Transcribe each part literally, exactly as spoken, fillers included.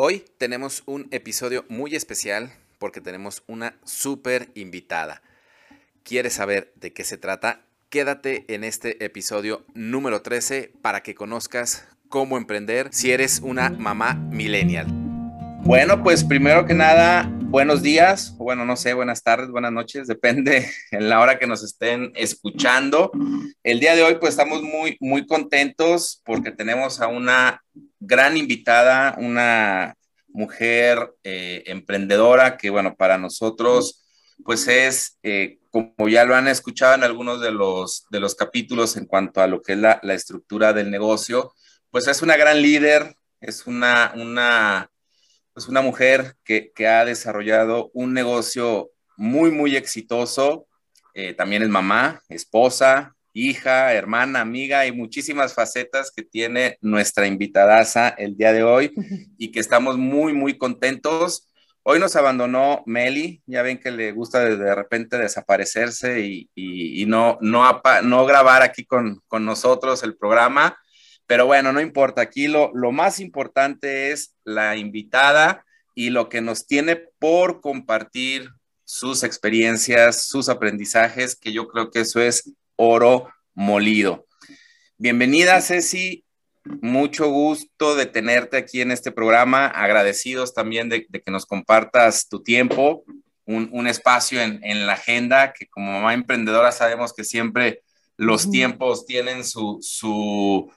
Hoy tenemos un episodio muy especial porque tenemos una súper invitada. ¿Quieres saber de qué se trata? Quédate en este episodio número trece para que conozcas cómo emprender si eres una mamá millennial. Bueno, pues primero que nada, buenos días, bueno, no sé, buenas tardes, buenas noches, depende en la hora que nos estén escuchando. El día de hoy, pues estamos muy, muy contentos porque tenemos a una gran invitada, una mujer eh, emprendedora que, bueno, para nosotros, pues es, eh, como ya lo han escuchado en algunos de los, de los capítulos en cuanto a lo que es la, la estructura del negocio, pues es una gran líder, es una... una Es una mujer que, que ha desarrollado un negocio muy, muy exitoso. Eh, también es mamá, esposa, hija, hermana, amiga y muchísimas facetas que tiene nuestra invitadaza el día de hoy y que estamos muy, muy contentos. Hoy nos abandonó Meli. Ya ven que le gusta de, de repente desaparecerse y, y, y no, no, apa, no grabar aquí con, con nosotros el programa. Pero bueno, no importa, aquí lo, lo más importante es la invitada y lo que nos tiene por compartir sus experiencias, sus aprendizajes, que yo creo que eso es oro molido. Bienvenida, Ceci, mucho gusto de tenerte aquí en este programa, agradecidos también de, de que nos compartas tu tiempo, un, un espacio en, en la agenda, que como mamá emprendedora sabemos que siempre los mm. tiempos tienen su... su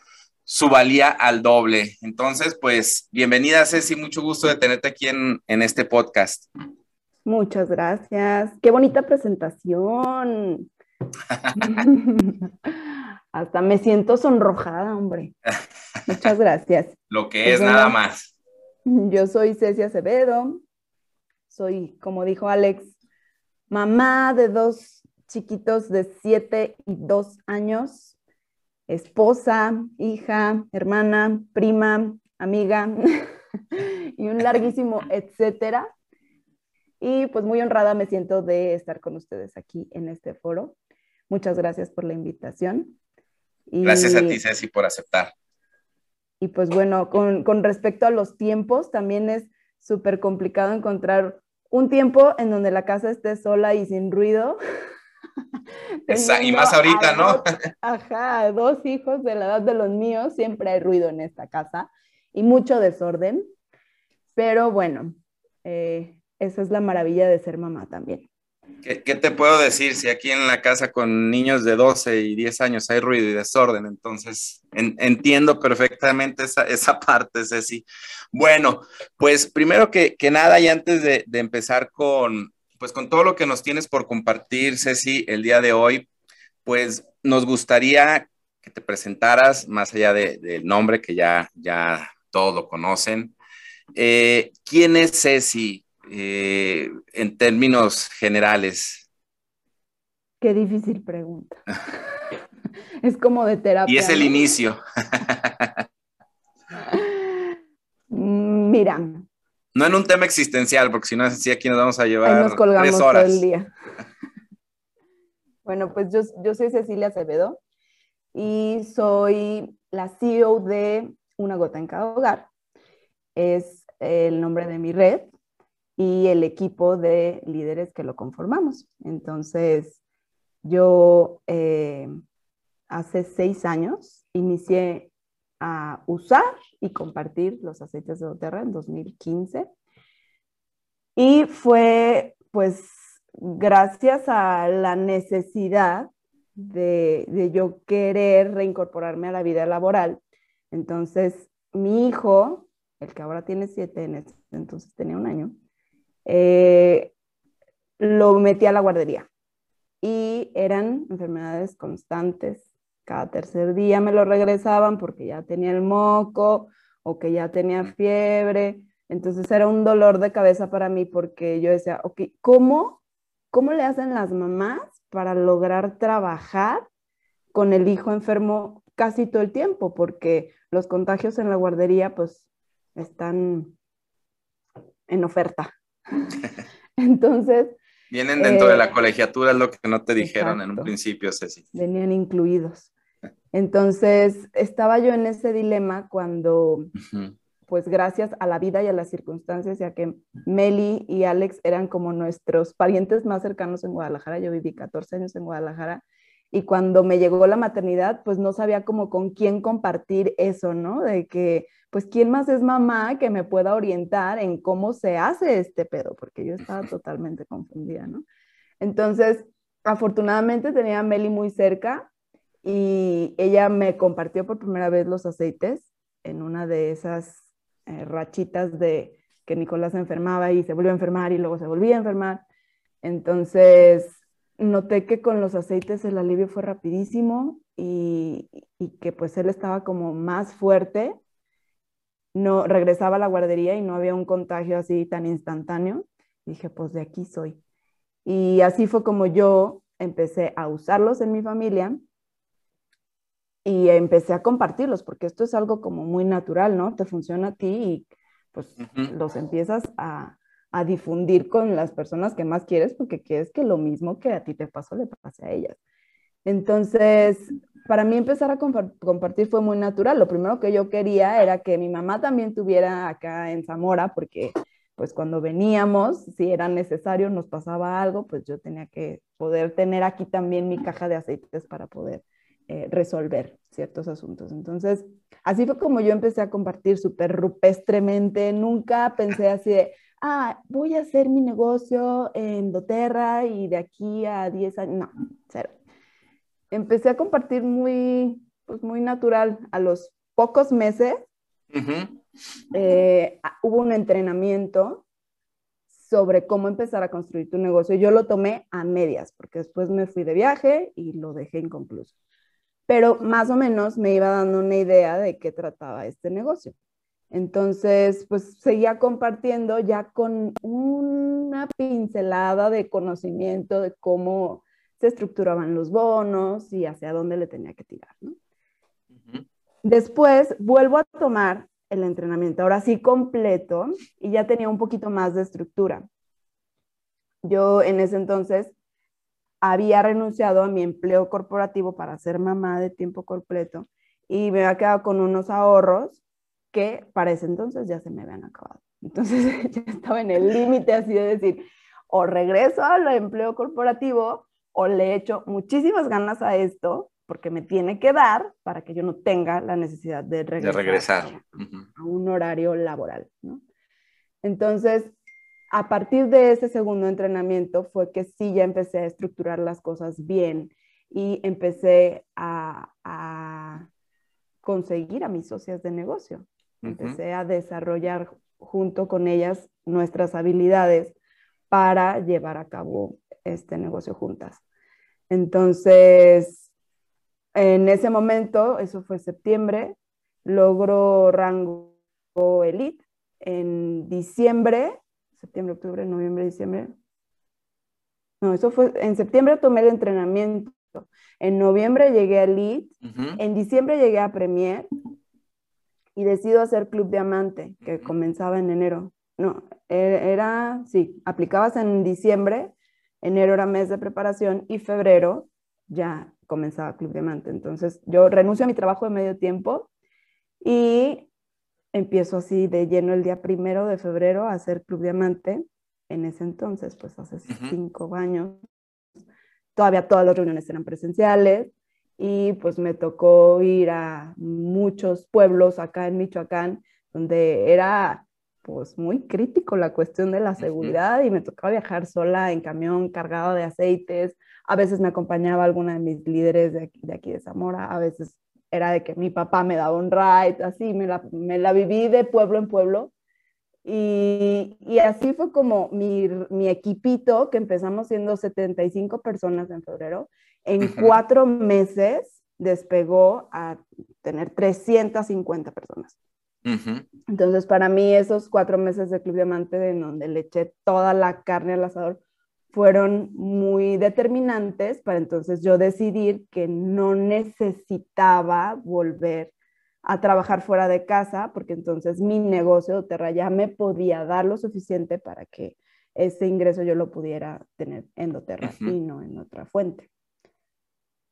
su valía al doble. Entonces, pues, bienvenida, Ceci, mucho gusto de tenerte aquí en, en este podcast. Muchas gracias. ¡Qué bonita presentación! Hasta me siento sonrojada, hombre. Muchas gracias. Lo que es, yo, nada más. Yo soy Ceci Acevedo. Soy, como dijo Alex, mamá de dos chiquitos de siete y dos años. Esposa, hija, hermana, prima, amiga y un larguísimo etcétera. Y pues muy honrada me siento de estar con ustedes aquí en este foro. Muchas gracias por la invitación. Y, gracias a ti, Ceci, por aceptar. Y pues bueno, con, con respecto a los tiempos, también es súper complicado encontrar un tiempo en donde la casa esté sola y sin ruido. Esa, y más ahorita, ¿no? Dos, ajá, dos hijos de la edad de los míos, siempre hay ruido en esta casa y mucho desorden, pero bueno, eh, esa es la maravilla de ser mamá también. ¿Qué, qué te puedo decir? Si aquí en la casa con niños de doce y diez años hay ruido y desorden, entonces en, entiendo perfectamente esa, esa parte, Ceci. Bueno, pues primero que, que nada y antes de, de empezar con... Pues con todo lo que nos tienes por compartir, Ceci, el día de hoy, pues nos gustaría que te presentaras, más allá de, del nombre que ya, ya todos lo conocen. Eh, ¿Quién es Ceci eh, en términos generales? Qué difícil pregunta. Es como de terapia. Y es el inicio. Mira. No en un tema existencial, porque si no es así, aquí nos vamos a llevar Ahí nos colgamos tres horas. Todo el día. Bueno, pues yo, yo soy Cecilia Acevedo y soy la C E O de Una Gota en Cada Hogar. Es el nombre de mi red y el equipo de líderes que lo conformamos. Entonces, yo eh, hace seis años inicié a usar y compartir los aceites de dōTERRA en dos mil quince. Y fue, pues, gracias a la necesidad de, de yo querer reincorporarme a la vida laboral. Entonces, mi hijo, el que ahora tiene siete, en ese entonces tenía un año, eh, lo metí a la guardería. Y eran enfermedades constantes. Cada tercer día me lo regresaban porque ya tenía el moco o que ya tenía fiebre. Entonces era un dolor de cabeza para mí porque yo decía, ok, ¿cómo, cómo le hacen las mamás para lograr trabajar con el hijo enfermo casi todo el tiempo? Porque los contagios en la guardería pues están en oferta. Entonces... Vienen dentro eh, de la colegiatura, es lo que no te dijeron, exacto, en un principio, Ceci. Venían incluidos. Entonces, estaba yo en ese dilema cuando, uh-huh. pues gracias a la vida y a las circunstancias, ya que Meli y Alex eran como nuestros parientes más cercanos en Guadalajara. Yo viví catorce años en Guadalajara y cuando me llegó la maternidad, pues no sabía como con quién compartir eso, ¿no? De que, pues, ¿quién más es mamá que me pueda orientar en cómo se hace este pedo? Porque yo estaba totalmente confundida, ¿no? Entonces, afortunadamente tenía a Meli muy cerca y ella me compartió por primera vez los aceites en una de esas eh, rachitas de que Nicolás se enfermaba y se volvió a enfermar y luego se volvía a enfermar. Entonces noté que con los aceites el alivio fue rapidísimo y, y que pues él estaba como más fuerte. No, regresaba a la guardería y no había un contagio así tan instantáneo. Dije, pues de aquí soy. Y así fue como yo empecé a usarlos en mi familia y empecé a compartirlos, porque esto es algo como muy natural, ¿no? Te funciona a ti y pues uh-huh. los empiezas a, a difundir con las personas que más quieres, porque quieres que lo mismo que a ti te pasó le pase a ellas. Entonces, para mí empezar a compa- compartir fue muy natural. Lo primero que yo quería era que mi mamá también tuviera acá en Zamora, porque pues cuando veníamos, si era necesario, nos pasaba algo, pues yo tenía que poder tener aquí también mi caja de aceites para poder Eh, resolver ciertos asuntos. Entonces, así fue como yo empecé a compartir súper rupestremente. Nunca pensé así de, ah, voy a hacer mi negocio en dōTERRA y de aquí a diez años. No, cero. Empecé a compartir muy, pues muy natural. A los pocos meses uh-huh. eh, hubo un entrenamiento sobre cómo empezar a construir tu negocio. Yo lo tomé a medias, porque después me fui de viaje y lo dejé inconcluso. Pero más o menos me iba dando una idea de qué trataba este negocio. Entonces, pues seguía compartiendo ya con una pincelada de conocimiento de cómo se estructuraban los bonos y hacia dónde le tenía que tirar, ¿no? Uh-huh. Después vuelvo a tomar el entrenamiento, ahora sí completo, y ya tenía un poquito más de estructura. Yo en ese entonces había renunciado a mi empleo corporativo para ser mamá de tiempo completo y me había quedado con unos ahorros que para ese entonces ya se me habían acabado. Entonces ya estaba en el límite así de decir, o regreso al empleo corporativo o le echo muchísimas ganas a esto porque me tiene que dar para que yo no tenga la necesidad de regresar, de regresar. A, a un horario laboral, ¿no? Entonces, a partir de ese segundo entrenamiento fue que sí ya empecé a estructurar las cosas bien y empecé a, a conseguir a mis socias de negocio. Empecé uh-huh. a desarrollar junto con ellas nuestras habilidades para llevar a cabo este negocio juntas. Entonces, en ese momento, eso fue septiembre, logró rango elite. En diciembre... septiembre, octubre, noviembre, diciembre. No, eso fue, en septiembre tomé el entrenamiento, en noviembre llegué a Elite, uh-huh. en diciembre llegué a Premier y decido hacer Club Diamante, que uh-huh. comenzaba en enero. No, era, sí, aplicabas en diciembre, enero era mes de preparación y febrero ya comenzaba Club Diamante. Entonces yo renuncio a mi trabajo de medio tiempo y empiezo así de lleno el día primero de febrero a hacer Club Diamante. En ese entonces, pues hace uh-huh. cinco años, todavía todas las reuniones eran presenciales y pues me tocó ir a muchos pueblos acá en Michoacán, donde era pues muy crítico la cuestión de la seguridad uh-huh. y me tocaba viajar sola en camión cargado de aceites. A veces me acompañaba alguna de mis líderes de aquí de, aquí de Zamora, a veces era de que mi papá me daba un ride, así, me la, me la viví de pueblo en pueblo. Y, y así fue como mi, mi equipito, que empezamos siendo setenta y cinco personas en febrero, en cuatro meses despegó a tener trescientas cincuenta personas. Uh-huh. Entonces, para mí, esos cuatro meses de Club Diamante, en donde le eché toda la carne al asador, fueron muy determinantes para entonces yo decidir que no necesitaba volver a trabajar fuera de casa, porque entonces mi negocio dōTERRA ya me podía dar lo suficiente para que ese ingreso yo lo pudiera tener en dōTERRA uh-huh. y no en otra fuente.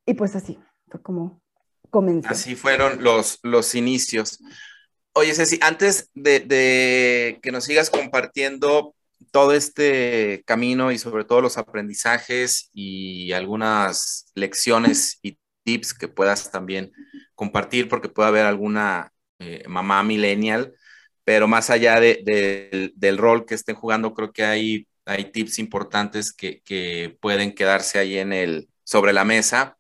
Y pues así fue como comencé. Así fueron los, los inicios. Oye, Ceci, antes de, de que nos sigas compartiendo todo este camino y sobre todo los aprendizajes y algunas lecciones y tips que puedas también compartir, porque puede haber alguna eh, mamá millennial, pero más allá de, de, del, del rol que estén jugando, creo que hay, hay tips importantes que, que pueden quedarse ahí en el, sobre la mesa.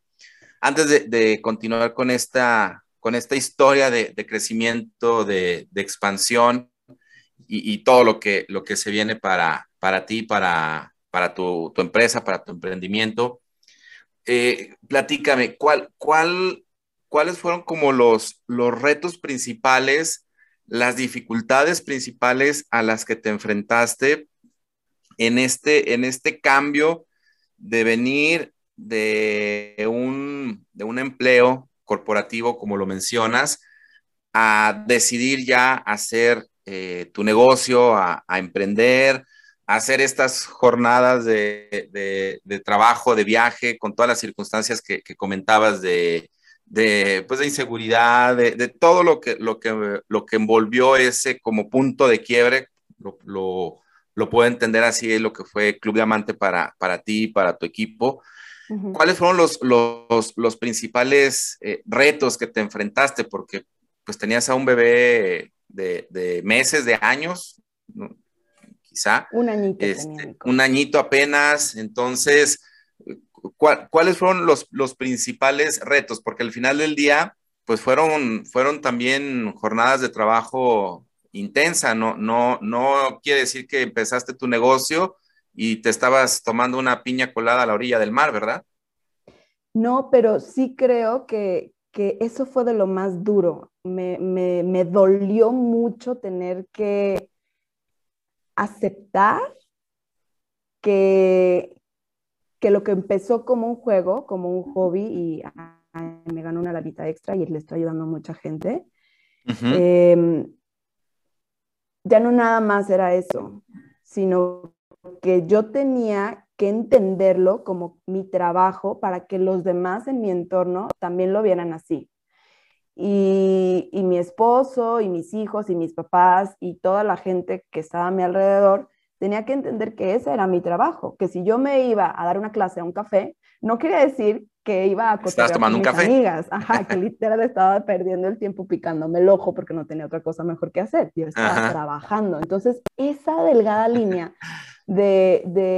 Antes de, de continuar con esta, con esta historia de, de crecimiento, de, de expansión, Y, y todo lo que, lo que se viene para, para ti, para, para tu, tu empresa, para tu emprendimiento. Eh, platícame, ¿cuál, cuál, ¿cuáles fueron como los, los retos principales, las dificultades principales a las que te enfrentaste en este, en este cambio de venir de un, de un empleo corporativo, como lo mencionas, a decidir ya hacer Eh, tu negocio, a, a emprender, a hacer estas jornadas de, de, de trabajo, de viaje, con todas las circunstancias que, que comentabas de, de, pues de inseguridad, de, de todo lo que, lo, que, lo que envolvió ese como punto de quiebre? Lo, lo, lo puedo entender así, es lo que fue Club Diamante para, para ti, para tu equipo. Uh-huh. ¿Cuáles fueron los, los, los principales eh, retos que te enfrentaste? Porque pues tenías a un bebé... Eh, De, de meses, de años, ¿no? Quizá. Un añito. Este, un añito apenas. Entonces, ¿cuál, ¿cuáles fueron los, los principales retos? Porque al final del día, pues fueron, fueron también jornadas de trabajo intensa, ¿no? No, no quiere decir que empezaste tu negocio y te estabas tomando una piña colada a la orilla del mar, ¿verdad? No, pero sí creo que, que eso fue de lo más duro. Me, me, me dolió mucho tener que aceptar que, que lo que empezó como un juego, como un hobby, y ay, me ganó una lavita extra y le estoy ayudando a mucha gente, uh-huh. eh, ya no nada más era eso, sino que yo tenía que entenderlo como mi trabajo para que los demás en mi entorno también lo vieran así. Y, y mi esposo, y mis hijos, y mis papás, y toda la gente que estaba a mi alrededor, tenía que entender que ese era mi trabajo, que si yo me iba a dar una clase a un café, no quería decir que iba a cotorrear con mis amigas. Ajá, que literal estaba perdiendo el tiempo picándome el ojo porque no tenía otra cosa mejor que hacer. Yo estaba Ajá. trabajando. Entonces, esa delgada línea de, de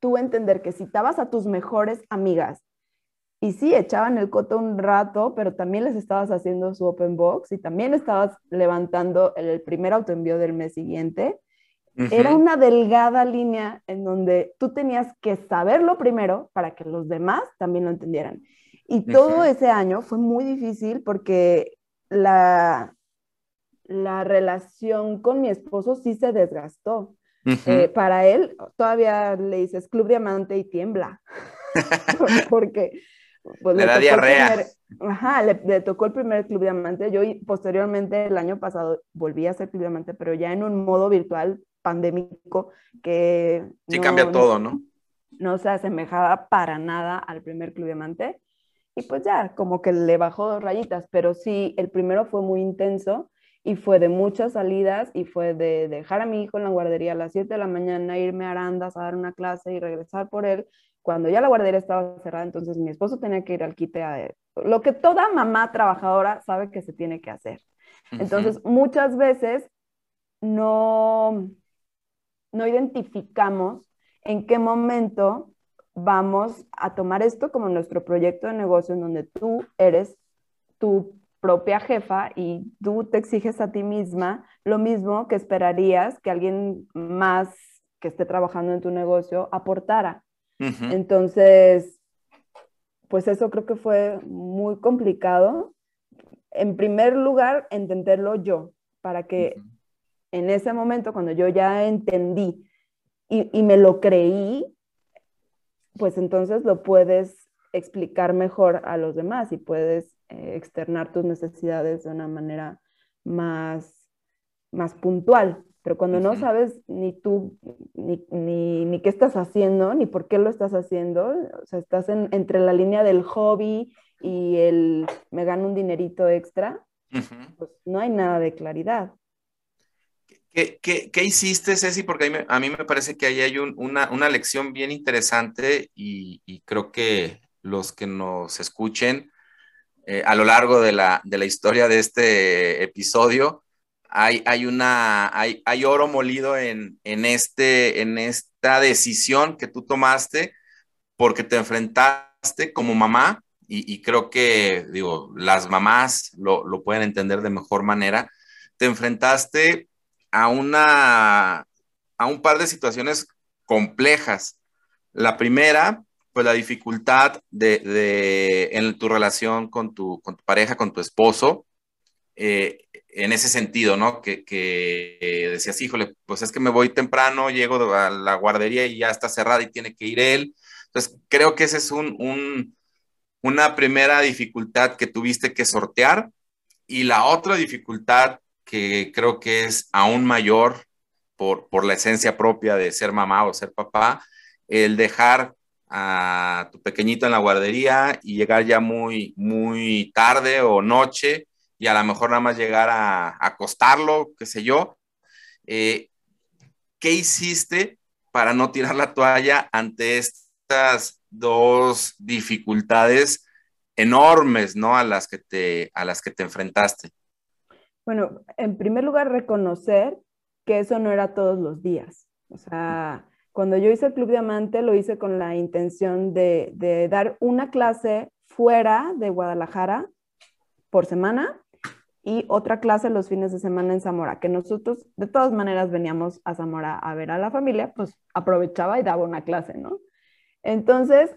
tú entender que citabas a tus mejores amigas, y sí, echaban el coto un rato, pero también les estabas haciendo su open box y también estabas levantando el primer autoenvío del mes siguiente. Uh-huh. Era una delgada línea en donde tú tenías que saberlo primero para que los demás también lo entendieran. Y todo uh-huh. ese año fue muy difícil porque la, la relación con mi esposo sí se desgastó. Uh-huh. Eh, para él, todavía le dices Club Diamante y tiembla. Porque... Pues le da diarrea. Primer, ajá, le, le tocó el primer Club Diamante. Yo posteriormente, el año pasado, volví a hacer Club Diamante, pero ya en un modo virtual pandémico que... Sí, no, cambia todo, ¿no? No, no se asemejaba para nada al primer Club Diamante. Y pues ya, como que le bajó dos rayitas, pero sí, el primero fue muy intenso y fue de muchas salidas y fue de dejar a mi hijo en la guardería a las siete de la mañana, irme a Arandas a dar una clase y regresar por él. Cuando ya la guardería estaba cerrada, entonces mi esposo tenía que ir al quite a lo que toda mamá trabajadora sabe que se tiene que hacer. Entonces, uh-huh. muchas veces no, no identificamos en qué momento vamos a tomar esto como nuestro proyecto de negocio, en donde tú eres tu propia jefa y tú te exiges a ti misma lo mismo que esperarías que alguien más que esté trabajando en tu negocio aportara. Uh-huh. Entonces, pues eso creo que fue muy complicado. En primer lugar, entenderlo yo, para que uh-huh. en ese momento, cuando yo ya entendí y, y me lo creí, pues entonces lo puedes explicar mejor a los demás y puedes eh, externar tus necesidades de una manera más, más puntual. Pero cuando no sabes ni tú, ni, ni, ni qué estás haciendo, ni por qué lo estás haciendo, o sea, estás en, entre la línea del hobby y el me gano un dinerito extra, Uh-huh. Pues no hay nada de claridad. ¿Qué, qué, qué hiciste, Ceci? Porque a mí, a mí me parece que ahí hay un, una, una lección bien interesante y, y creo que los que nos escuchen eh, a lo largo de la, de la historia de este episodio, hay, hay, una, hay, hay oro molido en, en, este, en esta decisión que tú tomaste porque te enfrentaste como mamá y, y creo que, digo, las mamás lo, lo pueden entender de mejor manera. Te enfrentaste a una, a un par de situaciones complejas. La primera, pues la dificultad de, de, en tu relación con tu, con tu pareja, con tu esposo, eh, en ese sentido, ¿no? Que, que decías, híjole, pues es que me voy temprano, llego a la guardería y ya está cerrada y tiene que ir él. Entonces, creo que esa es un, un, una primera dificultad que tuviste que sortear. Y la otra dificultad que creo que es aún mayor por, por la esencia propia de ser mamá o ser papá, el dejar a tu pequeñito en la guardería y llegar ya muy, muy tarde o noche y a lo mejor nada más llegar a, a acostarlo, qué sé yo. Eh, ¿Qué hiciste para no tirar la toalla ante estas dos dificultades enormes, ¿no? a las que te, a las que te enfrentaste? Bueno, en primer lugar, reconocer que eso no era todos los días. O sea, cuando yo hice el Club Diamante, lo hice con la intención de, de dar una clase fuera de Guadalajara por semana y otra clase los fines de semana en Zamora, que nosotros de todas maneras veníamos a Zamora a ver a la familia, pues aprovechaba y daba una clase, ¿no? Entonces,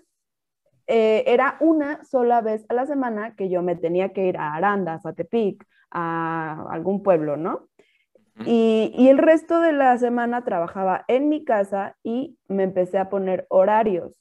eh, era una sola vez a la semana que yo me tenía que ir a Arandas, a Tepic, a algún pueblo, ¿no? Y, y el resto de la semana trabajaba en mi casa y me empecé a poner horarios.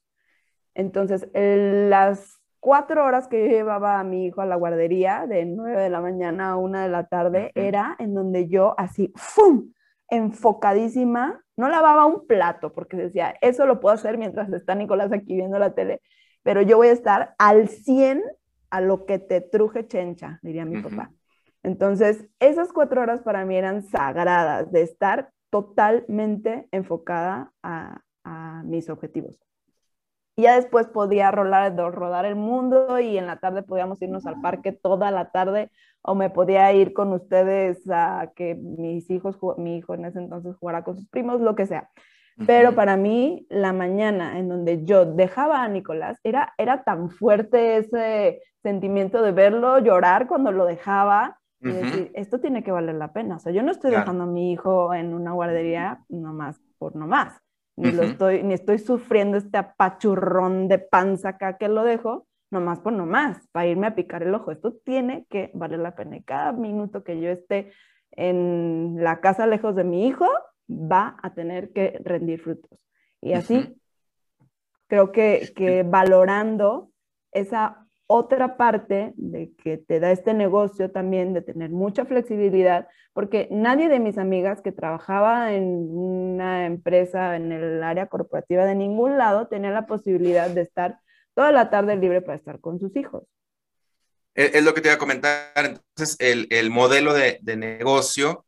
Entonces, el, las cuatro horas que yo llevaba a mi hijo a la guardería, de nueve de la mañana a una de la tarde, era en donde yo así, ¡fum!, enfocadísima, no lavaba un plato, porque decía, eso lo puedo hacer mientras está Nicolás aquí viendo la tele, pero yo voy a estar al cien a lo que te truje chencha, diría mi uh-huh. papá. Entonces, esas cuatro horas para mí eran sagradas, de estar totalmente enfocada a, a mis objetivos. Y ya después podía rolar, rodar el mundo y en la tarde podíamos irnos al parque toda la tarde o me podía ir con ustedes a que mis hijos, mi hijo en ese entonces jugara con sus primos, lo que sea. Pero para mí, la mañana en donde yo dejaba a Nicolás, era, era tan fuerte ese sentimiento de verlo llorar cuando lo dejaba. Y decir, esto tiene que valer la pena. O sea, yo no estoy claro. dejando a mi hijo en una guardería nomás por nomás. Ni, uh-huh. lo estoy, ni estoy sufriendo este apachurrón de panza acá que lo dejo, nomás por nomás, para irme a picar el ojo. Esto tiene que valer la pena. Y cada minuto que yo esté en la casa lejos de mi hijo, va a tener que rendir frutos. Y así, uh-huh. creo que, que valorando esa otra parte de que te da este negocio también de tener mucha flexibilidad, porque nadie de mis amigas que trabajaba en una empresa en el área corporativa de ningún lado tenía la posibilidad de estar toda la tarde libre para estar con sus hijos. Es, es lo que te iba a comentar. Entonces, el, el modelo de, de negocio,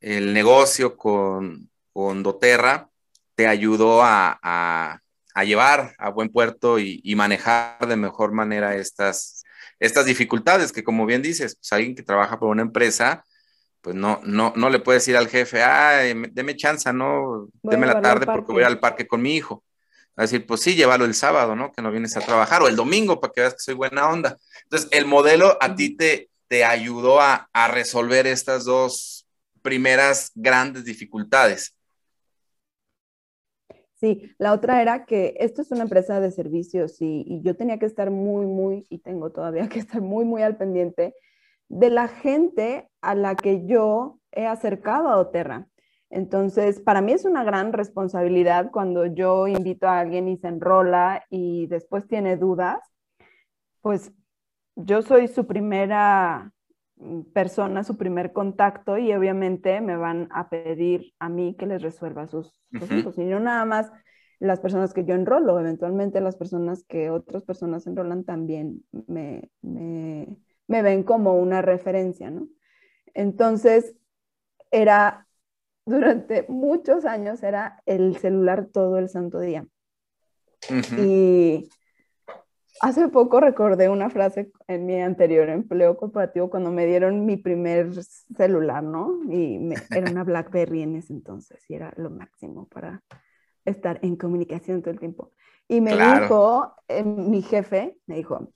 el negocio con, con dōTERRA te ayudó a... a... a llevar a buen puerto y, y manejar de mejor manera estas, estas dificultades que, como bien dices, pues alguien que trabaja por una empresa, pues no, no, no le puede decir al jefe, ah, deme chance, ¿no? Voy deme la tarde porque voy al parque con mi hijo. Va a decir, pues sí, llévalo el sábado, ¿no? Que no vienes a trabajar, o el domingo para que veas que soy buena onda. Entonces, el modelo a ti te, te ayudó a, a resolver estas dos primeras grandes dificultades. Sí, la otra era que esto es una empresa de servicios y, y yo tenía que estar muy, muy, y tengo todavía que estar muy, muy al pendiente de la gente a la que yo he acercado a dōTERRA. Entonces, para mí es una gran responsabilidad cuando yo invito a alguien y se enrola y después tiene dudas, pues yo soy su primera persona, su primer contacto y obviamente me van a pedir a mí que les resuelva sus asuntos. Uh-huh. Y no nada más las personas que yo enrolo, eventualmente las personas que otras personas enrolan también me, me, me ven como una referencia, ¿no? Entonces, era, durante muchos años, era el celular todo el santo día. Uh-huh. Y hace poco recordé una frase en mi anterior empleo corporativo cuando me dieron mi primer celular, ¿no? Y me, era una BlackBerry en ese entonces, y era lo máximo para estar en comunicación todo el tiempo. Y me claro. dijo, eh, mi jefe, me dijo,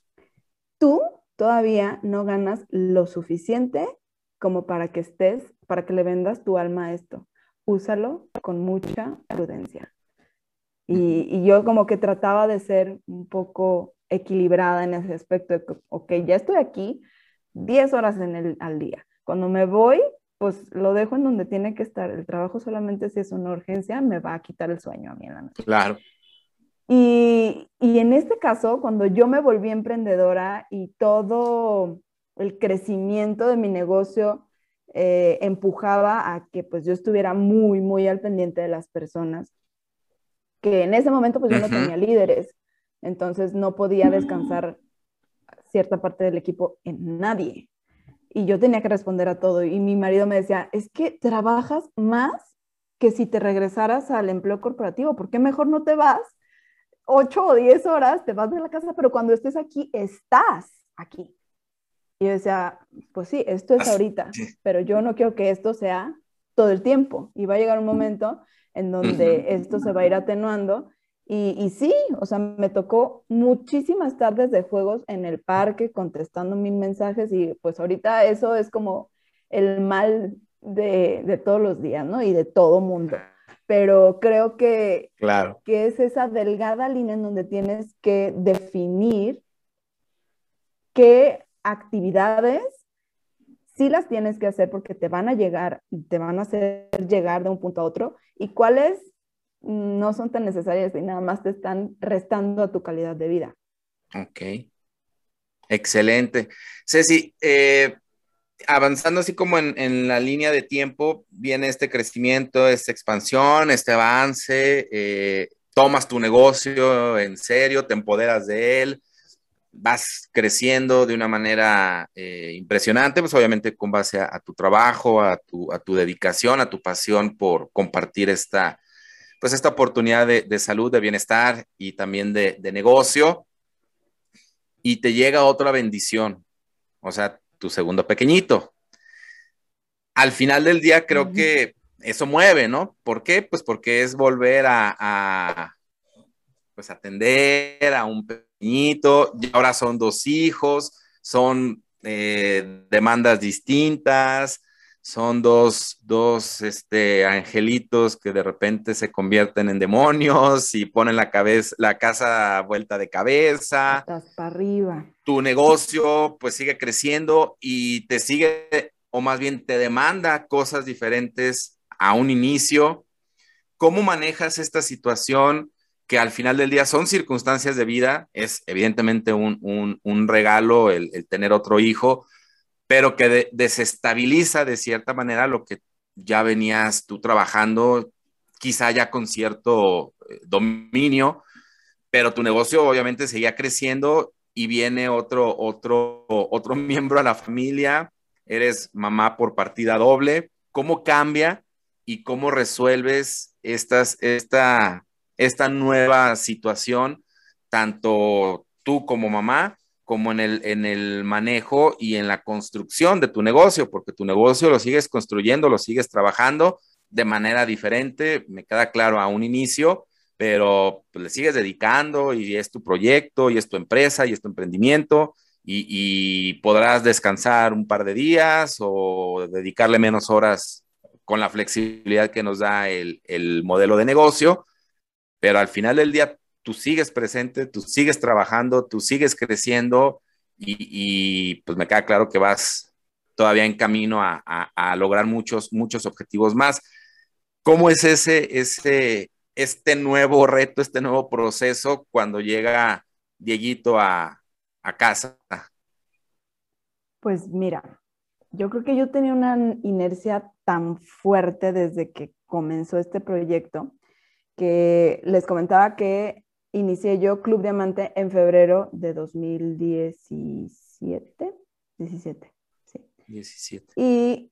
tú todavía no ganas lo suficiente como para que estés, para que le vendas tu alma a esto. Úsalo con mucha prudencia. Y, y yo como que trataba de ser un poco equilibrada en ese aspecto de que, ok, ya estoy aquí diez horas en el, al día. Cuando me voy, pues lo dejo en donde tiene que estar. El trabajo solamente si es una urgencia me va a quitar el sueño a mí en la noche. Claro. Y, y en este caso, cuando yo me volví emprendedora y todo el crecimiento de mi negocio eh, empujaba a que pues yo estuviera muy, muy al pendiente de las personas, que en ese momento pues yo no tenía líderes, entonces no podía descansar cierta parte del equipo en nadie. Y yo tenía que responder a todo. Y mi marido me decía, es que trabajas más que si te regresaras al empleo corporativo, ¿por qué mejor no te vas? Ocho o diez horas, te vas de la casa, pero cuando estés aquí, estás aquí. Y yo decía, pues sí, esto es ahorita, pero yo no quiero que esto sea todo el tiempo. Y va a llegar un momento en donde uh-huh. esto se va a ir atenuando. Y, y sí, o sea, me tocó muchísimas tardes de juegos en el parque, contestando mil mensajes, y pues ahorita eso es como el mal de, de todos los días, ¿no? Y de todo mundo. Pero creo que, claro. que es esa delgada línea en donde tienes que definir qué actividades sí las tienes que hacer porque te van a llegar, te van a hacer llegar de un punto a otro, y cuáles no son tan necesarias y nada más te están restando a tu calidad de vida. Ok. Excelente. Ceci, eh... avanzando así como en, en la línea de tiempo, viene este crecimiento, esta expansión, este avance, eh, tomas tu negocio en serio, te empoderas de él, vas creciendo de una manera eh, impresionante, pues obviamente con base a, a tu trabajo, a tu, a tu dedicación, a tu pasión por compartir esta, pues esta oportunidad de, de salud, de bienestar y también de, de negocio, y te llega otra bendición, o sea, tu segundo pequeñito. Al final del día creo uh-huh. que eso mueve, ¿no? ¿Por qué? Pues porque es volver a, a pues atender a un pequeñito, y ahora son dos hijos, son eh, demandas distintas, son dos, dos este, angelitos que de repente se convierten en demonios y ponen la, cabeza, la casa vuelta de cabeza. Estás para arriba. Tu negocio pues sigue creciendo y te sigue, o más bien te demanda cosas diferentes a un inicio. ¿Cómo manejas esta situación que al final del día son circunstancias de vida? Es evidentemente un, un, un regalo el, el tener otro hijo, pero que de- desestabiliza de cierta manera lo que ya venías tú trabajando, quizá ya con cierto dominio, pero tu negocio obviamente seguía creciendo y viene otro, otro, otro miembro a la familia, eres mamá por partida doble. ¿Cómo cambia y cómo resuelves estas, esta, esta nueva situación, tanto tú como mamá, como en el, en el manejo y en la construcción de tu negocio? Porque tu negocio lo sigues construyendo, lo sigues trabajando de manera diferente, me queda claro a un inicio, pero pues le sigues dedicando y es tu proyecto y es tu empresa y es tu emprendimiento y, y podrás descansar un par de días o dedicarle menos horas con la flexibilidad que nos da el, el modelo de negocio, pero al final del día tú sigues presente, tú sigues trabajando, tú sigues creciendo y, y pues me queda claro que vas todavía en camino a, a, a lograr muchos, muchos objetivos más. ¿Cómo es ese, ese, este nuevo reto, este nuevo proceso cuando llega Dieguito a, a casa? Pues mira, yo creo que yo tenía una inercia tan fuerte desde que comenzó este proyecto que les comentaba que inicié yo Club Diamante en febrero de dos mil diecisiete, diecisiete, sí. diecisiete. Y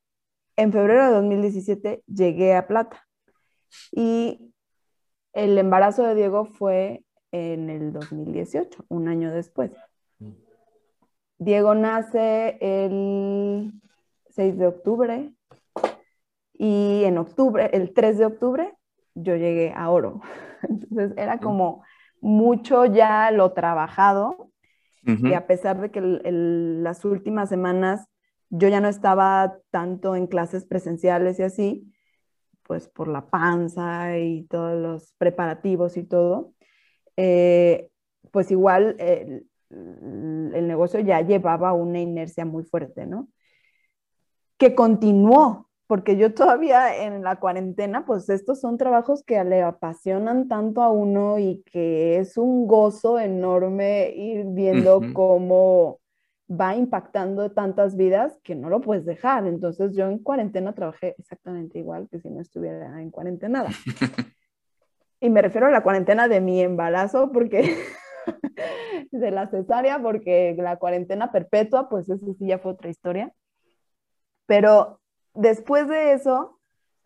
en febrero de dos mil diecisiete llegué a Plata. Y el embarazo de Diego fue en el dos mil dieciocho, un año después. Diego nace el seis de octubre y en octubre, el tres de octubre, yo llegué a Oro. Entonces era como mucho ya lo trabajado. Uh-huh. Y a pesar de que el, el, las últimas semanas yo ya no estaba tanto en clases presenciales y así, pues por la panza y todos los preparativos y todo, eh, pues igual eh, el, el negocio ya llevaba una inercia muy fuerte, ¿no? Que continuó, porque yo todavía en la cuarentena, pues estos son trabajos que le apasionan tanto a uno y que es un gozo enorme ir viendo uh-huh. cómo va impactando tantas vidas que no lo puedes dejar. Entonces yo en cuarentena trabajé exactamente igual que si no estuviera en cuarentena. Y me refiero a la cuarentena de mi embarazo, porque de la cesárea, porque la cuarentena perpetua, pues eso sí ya fue otra historia. Pero después de eso,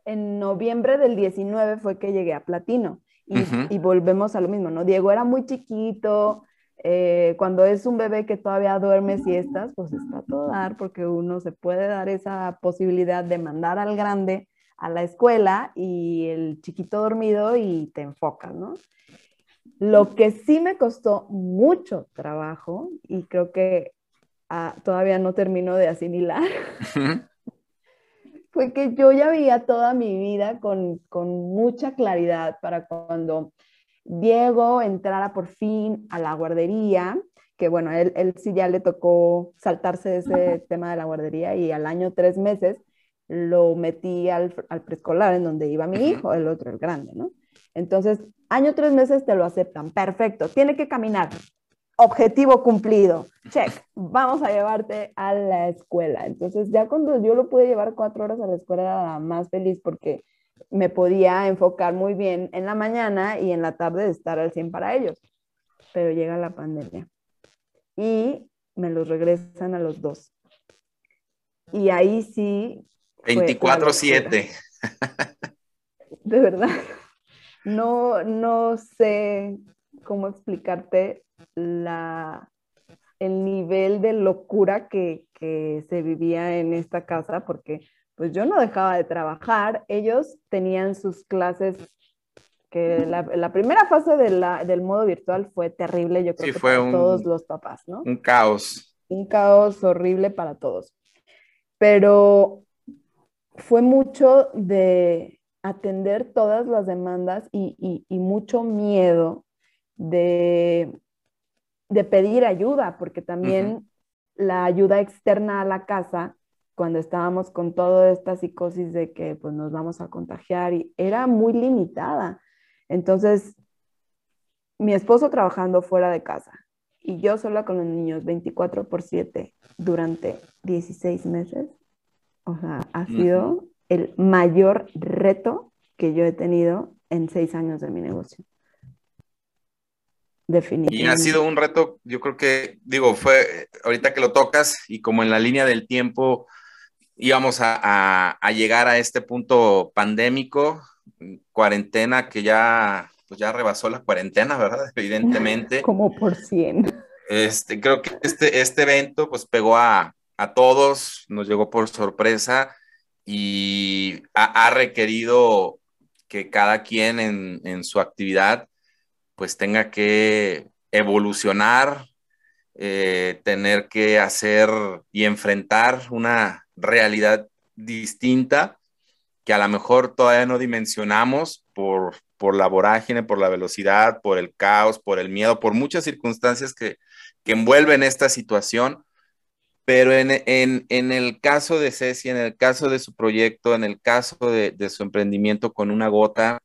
en noviembre del diecinueve fue que llegué a Platino. Y, uh-huh. y volvemos a lo mismo, ¿no? Diego era muy chiquito. Eh, cuando es un bebé que todavía duerme siestas, pues está todo dar, porque uno se puede dar esa posibilidad de mandar al grande a la escuela y el chiquito dormido y te enfocas, ¿no? Lo que sí me costó mucho trabajo, y creo que ah, todavía no termino de asimilar, fue que yo ya veía toda mi vida con, con mucha claridad para cuando Diego entrara por fin a la guardería, que bueno, él, él sí ya le tocó saltarse ese tema de la guardería, y al año tres meses lo metí al, al preescolar en donde iba mi hijo, el otro, el grande, ¿no? Entonces, año tres meses te lo aceptan, perfecto, tiene que caminar, objetivo cumplido, check, vamos a llevarte a la escuela. Entonces ya cuando yo lo pude llevar cuatro horas a la escuela era la más feliz, porque me podía enfocar muy bien en la mañana y en la tarde de estar al cien para ellos. Pero llega la pandemia y me los regresan a los dos. Y ahí sí... veinticuatro siete. De verdad. No, no sé cómo explicarte la, el nivel de locura que, que se vivía en esta casa, porque... pues yo no dejaba de trabajar, ellos tenían sus clases, que la, la primera fase de la, del modo virtual fue terrible, yo creo sí, que fue para un, todos los papás, ¿no? Un caos. Un caos horrible para todos. Pero fue mucho de atender todas las demandas y, y, y mucho miedo de, de pedir ayuda, porque también uh-huh. la ayuda externa a la casa... cuando estábamos con toda esta psicosis de que pues, nos vamos a contagiar, y era muy limitada. Entonces, mi esposo trabajando fuera de casa y yo sola con los niños veinticuatro por siete durante dieciséis meses, o sea, ha sido el mayor reto que yo he tenido en seis años de mi negocio. Definitivamente. Y ha sido un reto, yo creo que, digo, fue ahorita que lo tocas y como en la línea del tiempo... íbamos a, a, a llegar a este punto pandémico, cuarentena que ya, pues ya rebasó la cuarentena, ¿verdad? Evidentemente. Como por cien. Este, creo que este, este evento pues pegó a, a todos, nos llegó por sorpresa y ha, ha requerido que cada quien en, en su actividad pues tenga que evolucionar, eh, tener que hacer y enfrentar una... realidad distinta que a lo mejor todavía no dimensionamos por, por la vorágine, por la velocidad, por el caos, por el miedo, por muchas circunstancias que, que envuelven esta situación, pero en, en, en el caso de Ceci, en el caso de su proyecto, en el caso de, de su emprendimiento con Una Gota,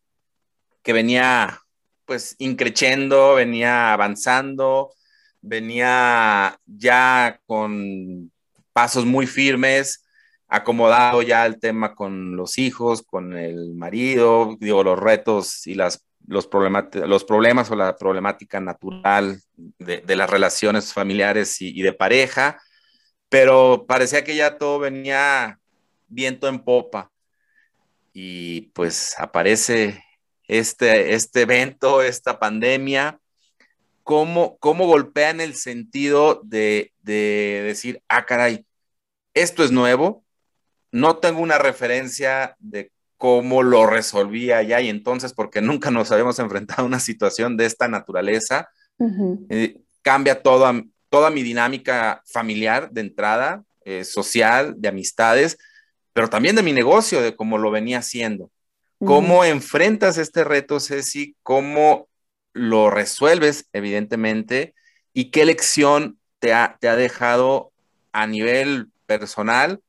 que venía pues increciendo, venía avanzando, venía ya con... pasos muy firmes, acomodado ya el tema con los hijos, con el marido, digo, los retos y las, los, los problemas o la problemática natural de, de las relaciones familiares y, y de pareja, pero parecía que ya todo venía viento en popa. Y pues aparece este, este evento, esta pandemia. ¿Cómo, cómo golpea en el sentido de, de decir, ah, caray, esto es nuevo, no tengo una referencia de cómo lo resolví allá y entonces, porque nunca nos habíamos enfrentado a una situación de esta naturaleza, uh-huh. eh, cambia toda, toda mi dinámica familiar de entrada, eh, social, de amistades, pero también de mi negocio, de cómo lo venía haciendo? Uh-huh. ¿Cómo enfrentas este reto, Ceci? ¿Cómo lo resuelves, evidentemente? ¿Y qué lección te ha, te ha dejado a nivel personal,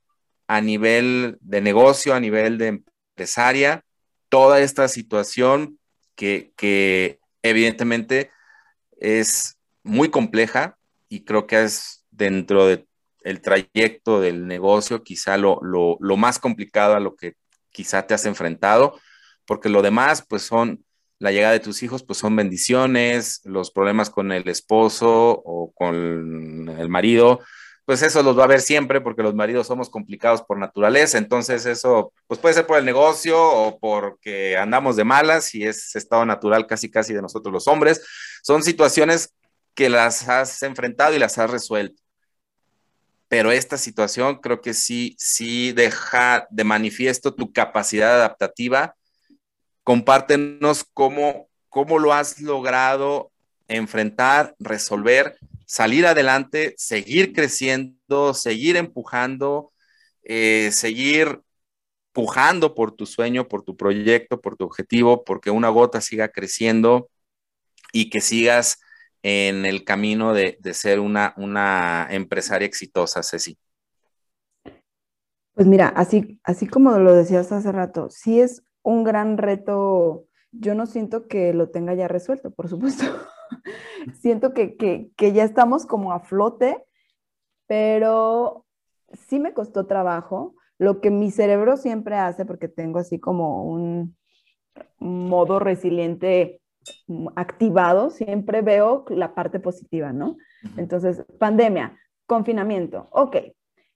a nivel de negocio, a nivel de empresaria, toda esta situación que, que evidentemente es muy compleja y creo que es dentro de el trayecto del negocio quizá lo, lo, lo más complicado a lo que quizá te has enfrentado, porque lo demás pues son la llegada de tus hijos, pues son bendiciones, los problemas con el esposo o con el marido, pues eso los va a ver siempre porque los maridos somos complicados por naturaleza, entonces eso pues puede ser por el negocio o porque andamos de malas y es estado natural casi casi de nosotros los hombres. Son situaciones que las has enfrentado y las has resuelto, pero esta situación creo que sí, sí deja de manifiesto tu capacidad adaptativa. Compártenos cómo, cómo lo has logrado enfrentar, resolver, salir adelante, seguir creciendo, seguir empujando, eh, seguir pujando por tu sueño, por tu proyecto, por tu objetivo, porque Una Gota siga creciendo y que sigas en el camino de, de ser una, una empresaria exitosa, Ceci. Pues mira, así, así como lo decías hace rato, sí es un gran reto. Yo no siento que lo tenga ya resuelto, por supuesto. Siento que, que, que ya estamos como a flote, pero sí me costó trabajo. Lo que mi cerebro siempre hace, porque tengo así como un modo resiliente activado, siempre veo la parte positiva, ¿no? Entonces, pandemia, confinamiento, ok.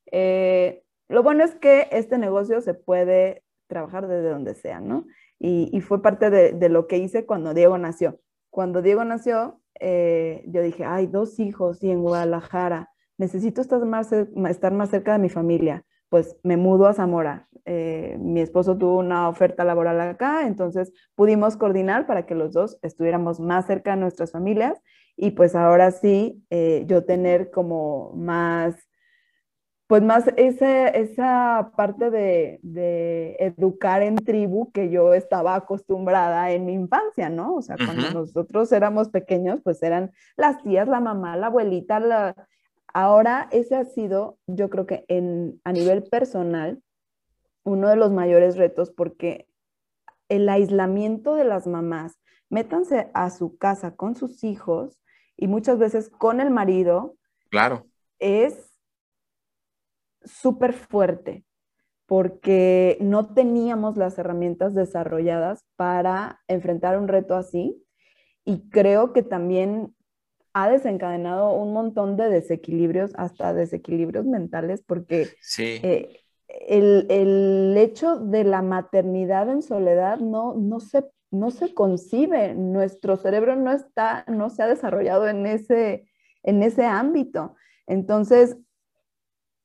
Eh, lo bueno es que este negocio se puede trabajar desde donde sea, ¿no? Y, y fue parte de, de lo que hice cuando Diego nació. Cuando Diego nació, eh, yo dije, ay, dos hijos y en Guadalajara, necesito estar más, estar más cerca de mi familia. Pues me mudo a Zamora. Eh, mi esposo tuvo una oferta laboral acá, entonces pudimos coordinar para que los dos estuviéramos más cerca de nuestras familias y pues ahora sí, eh, yo tener como más, pues más esa, esa parte de, de educar en tribu que yo estaba acostumbrada en mi infancia, ¿no? O sea, cuando uh-huh. nosotros éramos pequeños, pues eran las tías, la mamá, la abuelita, la... Ahora ese ha sido, yo creo que en, a nivel personal, uno de los mayores retos, porque el aislamiento de las mamás, métanse a su casa con sus hijos y muchas veces con el marido, claro, es súper fuerte, porque no teníamos las herramientas desarrolladas para enfrentar un reto así y creo que también ha desencadenado un montón de desequilibrios, hasta desequilibrios mentales, porque sí. eh, el, el hecho de la maternidad en soledad no, no, se, no se concibe. Nuestro cerebro no está, no se ha desarrollado en ese, en ese ámbito. Entonces,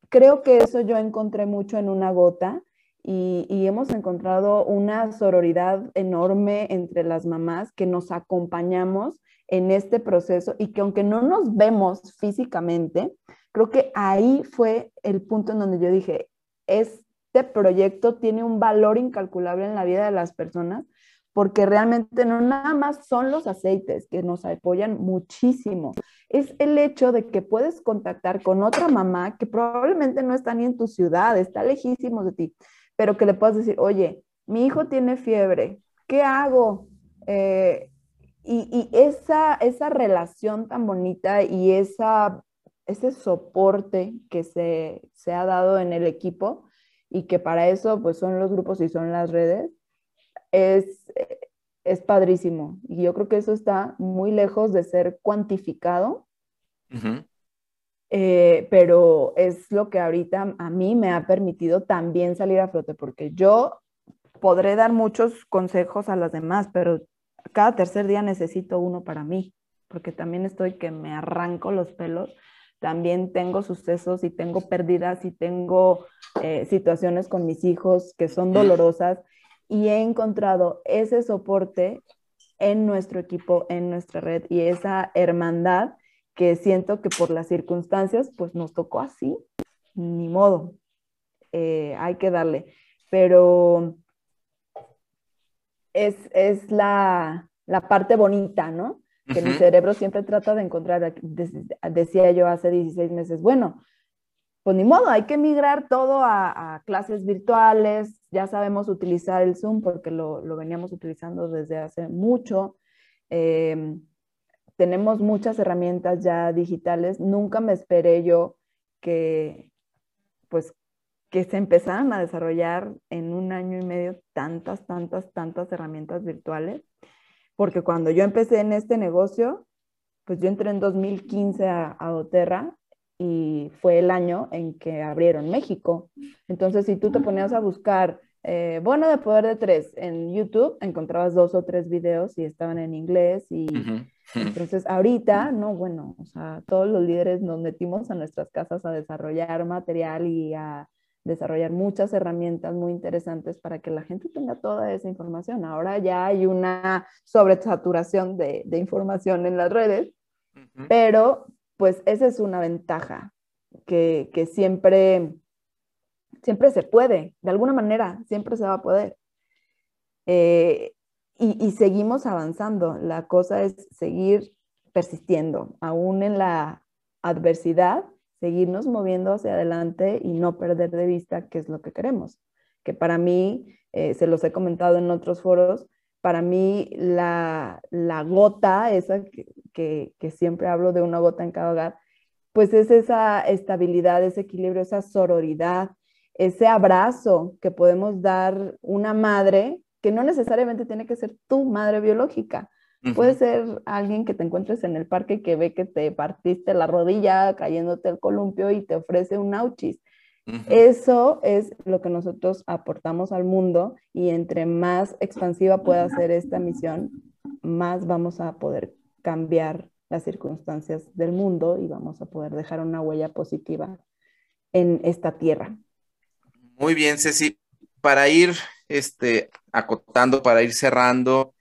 creo que eso yo encontré mucho en Una Gota y, y hemos encontrado una sororidad enorme entre las mamás que nos acompañamos en este proceso y que aunque no nos vemos físicamente, creo que ahí fue el punto en donde yo dije, este proyecto tiene un valor incalculable en la vida de las personas, porque realmente no nada más son los aceites que nos apoyan muchísimo, es el hecho de que puedes contactar con otra mamá que probablemente no está ni en tu ciudad, está lejísimo de ti, pero que le puedas decir, oye, mi hijo tiene fiebre, ¿qué hago? Eh, Y, y esa, esa relación tan bonita y esa, ese soporte que se, se ha dado en el equipo y que para eso pues, son los grupos y son las redes, es, es padrísimo. Y yo creo que eso está muy lejos de ser cuantificado, uh-huh. Eh, pero es lo que ahorita a mí me ha permitido también salir a flote, porque yo podré dar muchos consejos a las demás, pero cada tercer día necesito uno para mí, porque también estoy que me arranco los pelos, también tengo sucesos y tengo pérdidas y tengo eh, situaciones con mis hijos que son dolorosas, y he encontrado ese soporte en nuestro equipo, en nuestra red, y esa hermandad que siento que por las circunstancias pues nos tocó así, ni modo, eh, hay que darle, pero es, es la, la parte bonita, ¿no? Que uh-huh. Mi cerebro siempre trata de encontrar, decía yo hace dieciséis meses, bueno, pues ni modo, hay que migrar todo a, a clases virtuales, ya sabemos utilizar el Zoom porque lo, lo veníamos utilizando desde hace mucho, eh, tenemos muchas herramientas ya digitales. Nunca me esperé yo que, pues, que se empezaran a desarrollar en un año y medio tantas, tantas, tantas herramientas virtuales. Porque cuando yo empecé en este negocio, pues yo entré en dos mil quince a, a dōTERRA y fue el año en que abrieron México. Entonces, si tú te ponías a buscar Eh, bono de Poder de Tres en YouTube, encontrabas dos o tres videos y estaban en inglés y uh-huh. Entonces ahorita, no, bueno, o sea, todos los líderes nos metimos a nuestras casas a desarrollar material y a desarrollar muchas herramientas muy interesantes para que la gente tenga toda esa información. Ahora ya hay una sobresaturación de, de información en las redes, uh-huh. Pero pues esa es una ventaja que, que siempre... Siempre se puede, de alguna manera, siempre se va a poder. Eh, y, y seguimos avanzando. La cosa es seguir persistiendo, aún en la adversidad, seguirnos moviendo hacia adelante y no perder de vista qué es lo que queremos. Que para mí, eh, se los he comentado en otros foros, para mí la, la gota, esa que, que, que siempre hablo de una gota en cada hogar, pues es esa estabilidad, ese equilibrio, esa sororidad, ese abrazo que podemos dar una madre, que no necesariamente tiene que ser tu madre biológica. Uh-huh. Puede ser alguien que te encuentres en el parque y que ve que te partiste la rodilla cayéndote el columpio y te ofrece un auchis. Uh-huh. Eso es lo que nosotros aportamos al mundo, y entre más expansiva pueda ser esta misión, más vamos a poder cambiar las circunstancias del mundo y vamos a poder dejar una huella positiva en esta tierra. Muy bien, Ceci. Para ir este, acotando, para ir cerrando,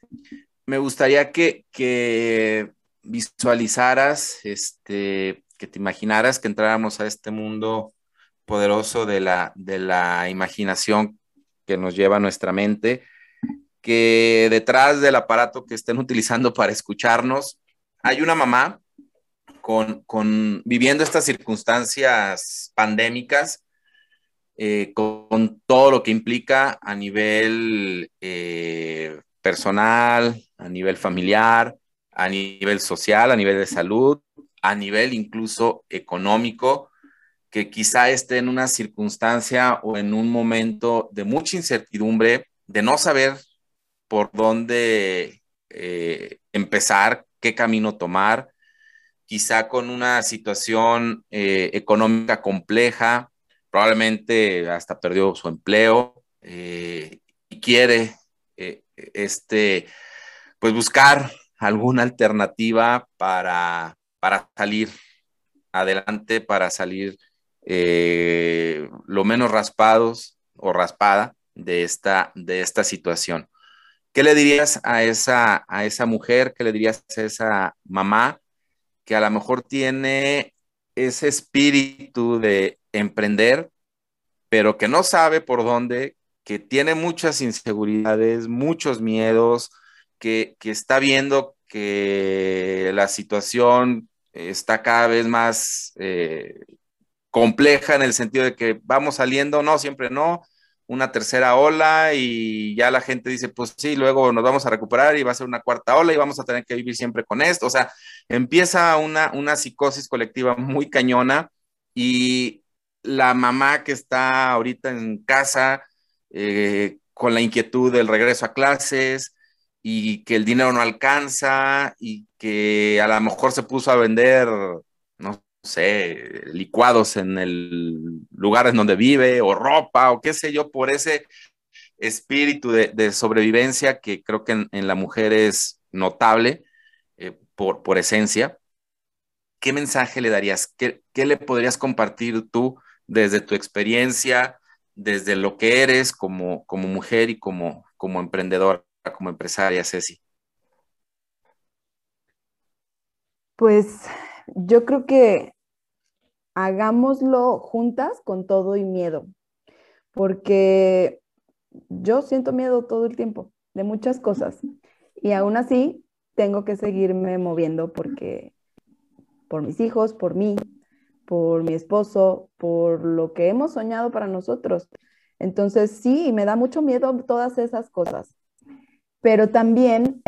me gustaría que, que visualizaras, este, que te imaginaras que entráramos a este mundo poderoso de la, de la imaginación que nos lleva a nuestra mente, que detrás del aparato que estén utilizando para escucharnos, hay una mamá con, con, viviendo estas circunstancias pandémicas, Eh, con, con todo lo que implica a nivel eh, personal, a nivel familiar, a nivel social, a nivel de salud, a nivel incluso económico, que quizá esté en una circunstancia o en un momento de mucha incertidumbre, de no saber por dónde eh, empezar, qué camino tomar, quizá con una situación eh, económica compleja, probablemente hasta perdió su empleo eh, y quiere eh, este, pues buscar alguna alternativa para, para salir adelante, para salir eh, lo menos raspados o raspada de esta, de esta situación. ¿Qué le dirías a esa, a esa mujer? ¿Qué le dirías a esa mamá que a lo mejor tiene ese espíritu de emprender, pero que no sabe por dónde, que tiene muchas inseguridades, muchos miedos, que, que está viendo que la situación está cada vez más eh, compleja en el sentido de que vamos saliendo, no, siempre no, una tercera ola y ya la gente dice, pues sí, luego nos vamos a recuperar y va a ser una cuarta ola y vamos a tener que vivir siempre con esto? O sea, empieza una, una psicosis colectiva muy cañona. Y la mamá que está ahorita en casa eh, con la inquietud del regreso a clases y que el dinero no alcanza y que a lo mejor se puso a vender, no sé, licuados en el lugar en donde vive, o ropa, o qué sé yo, por ese espíritu de, de sobrevivencia que creo que en, en la mujer es notable eh, por, por esencia. ¿Qué mensaje le darías? ¿Qué, qué le podrías compartir tú desde tu experiencia, desde lo que eres como, como mujer y como, como emprendedora, como empresaria, Ceci? Pues yo creo que hagámoslo juntas con todo y miedo, porque yo siento miedo todo el tiempo de muchas cosas y aún así tengo que seguirme moviendo porque por mis hijos, por mí, por mi esposo, por lo que hemos soñado para nosotros. Entonces sí, me da mucho miedo todas esas cosas, pero también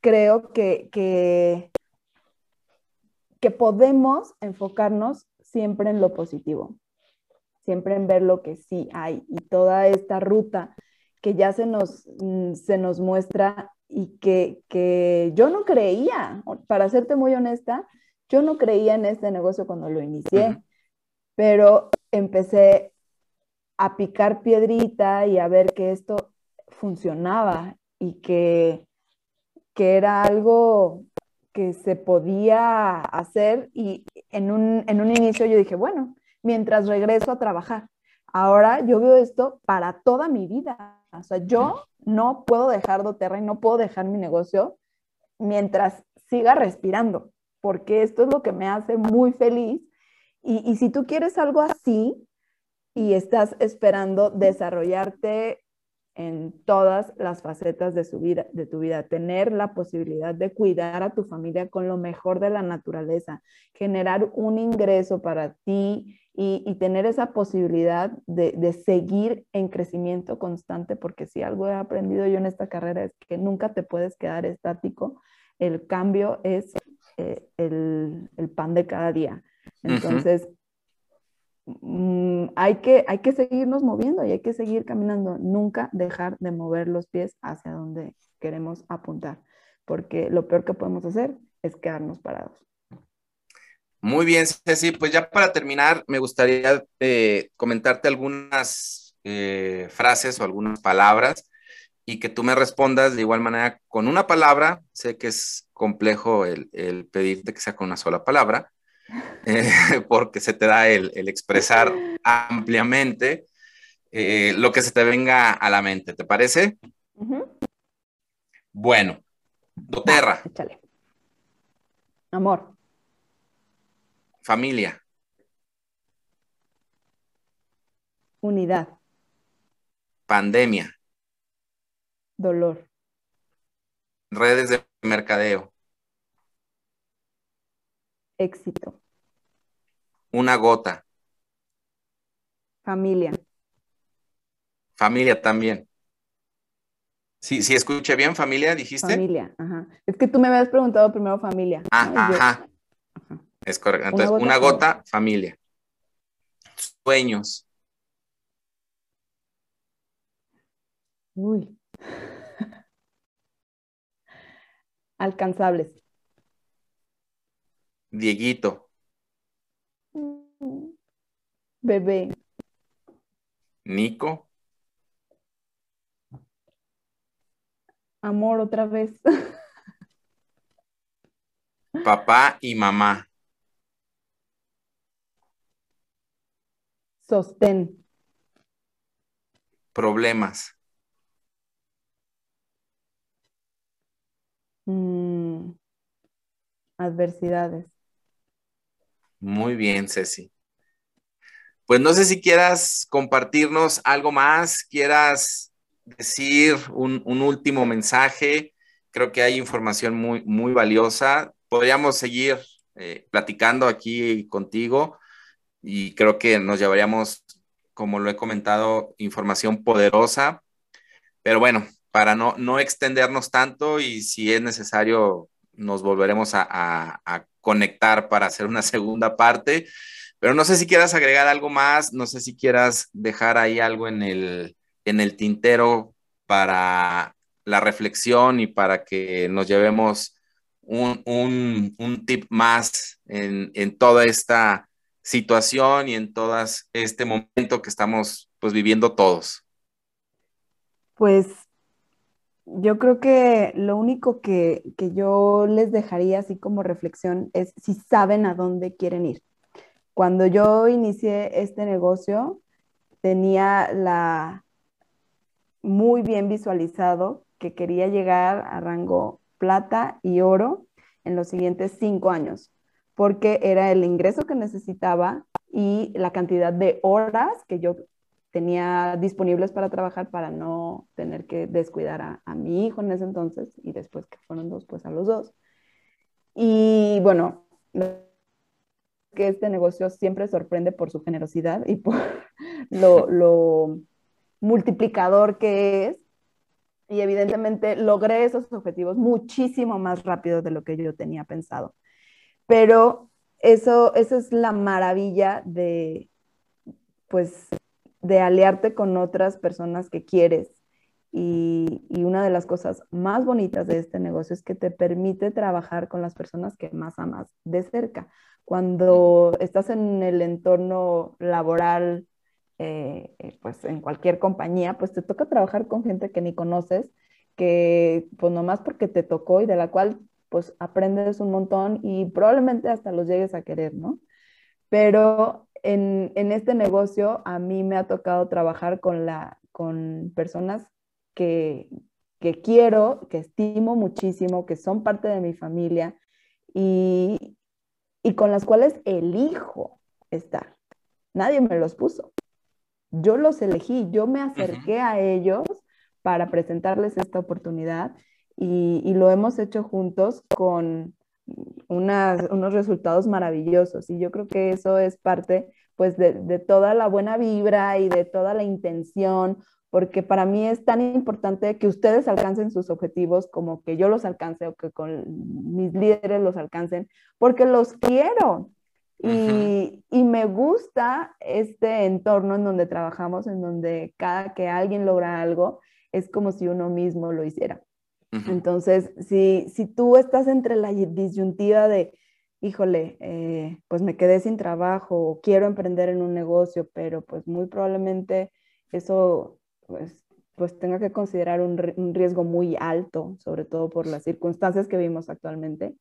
creo que, que, que podemos enfocarnos siempre en lo positivo, siempre en ver lo que sí hay y toda esta ruta que ya se nos, se nos muestra y que, que yo no creía, para serte muy honesta. Yo no creía en este negocio cuando lo inicié, pero empecé a picar piedrita y a ver que esto funcionaba y que, que era algo que se podía hacer. Y en un, en un inicio yo dije, bueno, mientras regreso a trabajar, ahora yo veo esto para toda mi vida. O sea, yo no puedo dejar dōTERRA y no puedo dejar mi negocio mientras siga respirando, porque esto es lo que me hace muy feliz. Y, y si tú quieres algo así y estás esperando desarrollarte en todas las facetas de, su vida, de tu vida, tener la posibilidad de cuidar a tu familia con lo mejor de la naturaleza, generar un ingreso para ti y, y tener esa posibilidad de, de seguir en crecimiento constante, porque si algo he aprendido yo en esta carrera es que nunca te puedes quedar estático, el cambio es... El, el pan de cada día. Entonces, uh-huh. mmm, hay que, hay que seguirnos moviendo y hay que seguir caminando, nunca dejar de mover los pies hacia donde queremos apuntar, porque lo peor que podemos hacer es quedarnos parados. Muy bien, Ceci, pues ya para terminar me gustaría eh, comentarte algunas eh, frases o algunas palabras y que tú me respondas de igual manera con una palabra. Sé que es complejo el, el pedirte que sea con una sola palabra, eh, porque se te da el, el expresar ampliamente eh, lo que se te venga a la mente, ¿te parece? Uh-huh. Bueno, dōTERRA. Ah, échale. Amor. Familia. Unidad. Pandemia. Dolor. Redes de mercadeo. Éxito. Una gota. Familia. Familia también. Sí, sí, escuché bien, familia, dijiste. Familia, ajá. Es que tú me habías preguntado primero familia. Ah, ¿no? Ajá. Ajá. Es correcto. Entonces, una gota, una gota familia. Sueños. Uy. Alcanzables. Dieguito. Bebé. Nico. Amor otra vez. Papá y mamá. Sostén. Problemas. Mm, adversidades. Muy bien, Ceci. Pues no sé si quieras compartirnos algo más, quieras decir un, un último mensaje. Creo que hay información muy, muy valiosa. Podríamos seguir eh, platicando aquí contigo y creo que nos llevaríamos, como lo he comentado, información poderosa. Pero bueno, para no, no extendernos tanto y si es necesario nos volveremos a, a, a conectar para hacer una segunda parte, pero no sé si quieras agregar algo más, no sé si quieras dejar ahí algo en el, en el tintero para la reflexión y para que nos llevemos un, un, un tip más en, en toda esta situación y en todo este momento que estamos pues viviendo todos. Pues yo creo que lo único que, que yo les dejaría así como reflexión es si saben a dónde quieren ir. Cuando yo inicié este negocio, tenía la muy bien visualizado que quería llegar a rango plata y oro en los siguientes cinco años, porque era el ingreso que necesitaba y la cantidad de horas que yo tenía disponibles para trabajar para no tener que descuidar a, a mi hijo en ese entonces, y después que fueron dos, pues a los dos. Y bueno, que este negocio siempre sorprende por su generosidad y por lo, lo multiplicador que es. Y evidentemente logré esos objetivos muchísimo más rápido de lo que yo tenía pensado. Pero eso, eso es la maravilla de, pues, de aliarte con otras personas que quieres. Y, y una de las cosas más bonitas de este negocio es que te permite trabajar con las personas que más amas de cerca. Cuando estás en el entorno laboral, eh, pues en cualquier compañía, pues te toca trabajar con gente que ni conoces, que pues nomás porque te tocó y de la cual pues aprendes un montón y probablemente hasta los llegues a querer, ¿no? Pero en, en este negocio a mí me ha tocado trabajar con, la, con personas que, que quiero, que estimo muchísimo, que son parte de mi familia y... y con las cuales elijo estar. Nadie me los puso. Yo los elegí, yo me acerqué a ellos para presentarles esta oportunidad y, y lo hemos hecho juntos con unas, unos resultados maravillosos. Y yo creo que eso es parte pues, de, de toda la buena vibra y de toda la intención, porque para mí es tan importante que ustedes alcancen sus objetivos como que yo los alcance o que con mis líderes los alcancen, porque los quiero. Y, y me gusta este entorno en donde trabajamos, en donde cada que alguien logra algo, es como si uno mismo lo hiciera. Uh-huh. Entonces, si, si tú estás entre la disyuntiva de, híjole, eh, pues me quedé sin trabajo, o quiero emprender en un negocio, pero pues muy probablemente eso... Pues, pues tenga que considerar un, un riesgo muy alto, sobre todo por las circunstancias que vivimos actualmente,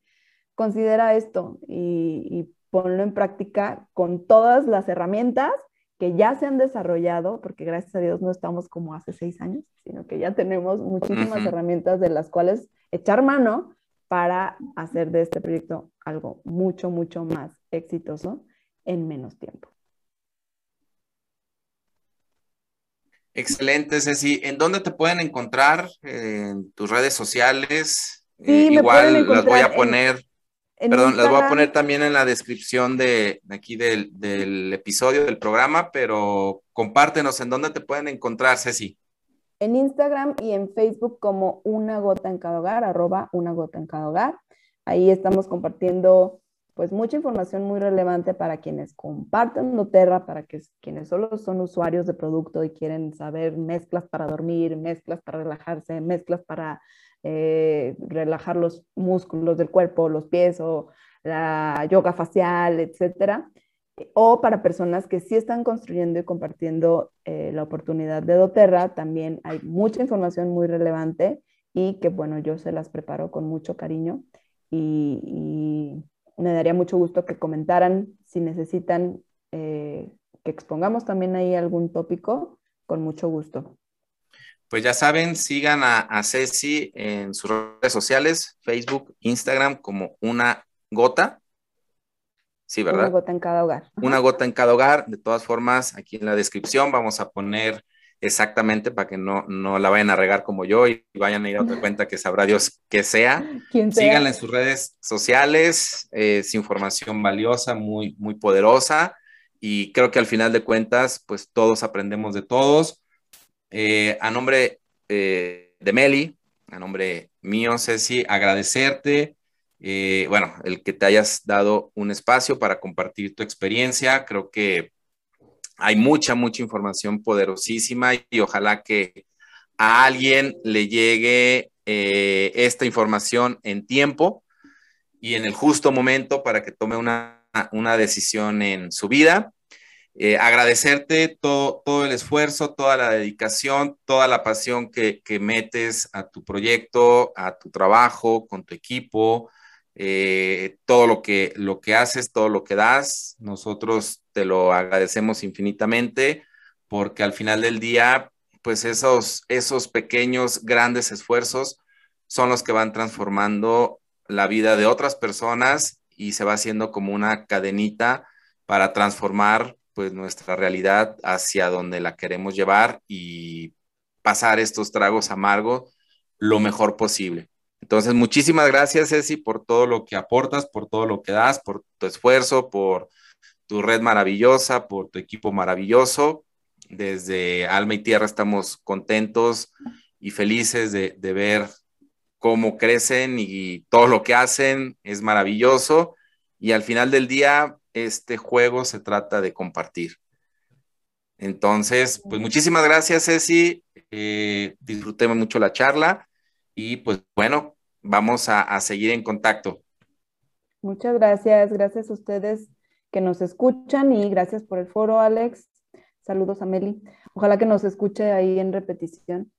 considera esto y, y ponlo en práctica con todas las herramientas que ya se han desarrollado, porque gracias a Dios no estamos como hace seis años, sino que ya tenemos muchísimas herramientas de las cuales echar mano para hacer de este proyecto algo mucho, mucho más exitoso en menos tiempo. Excelente, Ceci. ¿En dónde te pueden encontrar? ¿En tus redes sociales? Sí, eh, igual las voy a poner, en, en perdón, Instagram. Las voy a poner también en la descripción de, de aquí del, del episodio, del programa, pero compártenos en dónde te pueden encontrar, Ceci. En Instagram y en Facebook como Una Gota en Cada Hogar, arroba Una Gota en Cada Hogar. Ahí estamos compartiendo pues mucha información muy relevante para quienes comparten dōTERRA, para que, quienes solo son usuarios de producto y quieren saber mezclas para dormir, mezclas para relajarse, mezclas para eh, relajar los músculos del cuerpo, los pies o la yoga facial, etcétera. O para personas que sí están construyendo y compartiendo eh, la oportunidad de dōTERRA, también hay mucha información muy relevante y que, bueno, yo se las preparo con mucho cariño y... y me daría mucho gusto que comentaran si necesitan eh, que expongamos también ahí algún tópico, con mucho gusto. Pues ya saben, sigan a, a Ceci en sus redes sociales, Facebook, Instagram, como Una Gota. Sí, ¿verdad? Una Gota en Cada Hogar. Una Gota en Cada Hogar. De todas formas, aquí en la descripción vamos a poner exactamente para que no, no la vayan a regar como yo y vayan a ir a otra cuenta que sabrá Dios que sea. sea. Síganla en sus redes sociales, eh, es información valiosa, muy, muy poderosa y creo que al final de cuentas, pues todos aprendemos de todos. Eh, a nombre eh, de Meli, a nombre mío, Ceci, agradecerte, eh, bueno, el que te hayas dado un espacio para compartir tu experiencia. Creo que hay mucha, mucha información poderosísima y ojalá que a alguien le llegue eh, esta información en tiempo y en el justo momento para que tome una, una decisión en su vida. Eh, agradecerte todo, todo el esfuerzo, toda la dedicación, toda la pasión que, que metes a tu proyecto, a tu trabajo, con tu equipo, eh, todo lo que, lo que haces, todo lo que das. Nosotros te lo agradecemos infinitamente porque al final del día, pues esos, esos pequeños, grandes esfuerzos son los que van transformando la vida de otras personas y se va haciendo como una cadenita para transformar pues nuestra realidad hacia donde la queremos llevar y pasar estos tragos amargos lo mejor posible. Entonces, muchísimas gracias, Ceci, por todo lo que aportas, por todo lo que das, por tu esfuerzo, por tu red maravillosa, por tu equipo maravilloso. Desde Alma y Tierra estamos contentos y felices de, de ver cómo crecen y todo lo que hacen es maravilloso. Y al final del día, este juego se trata de compartir. Entonces, pues muchísimas gracias, Ceci. Eh, disfruté mucho la charla y pues bueno, vamos a, a seguir en contacto. Muchas gracias. Gracias a ustedes que nos escuchan y gracias por el foro, Alex. Saludos a Meli. Ojalá que nos escuche ahí en repetición.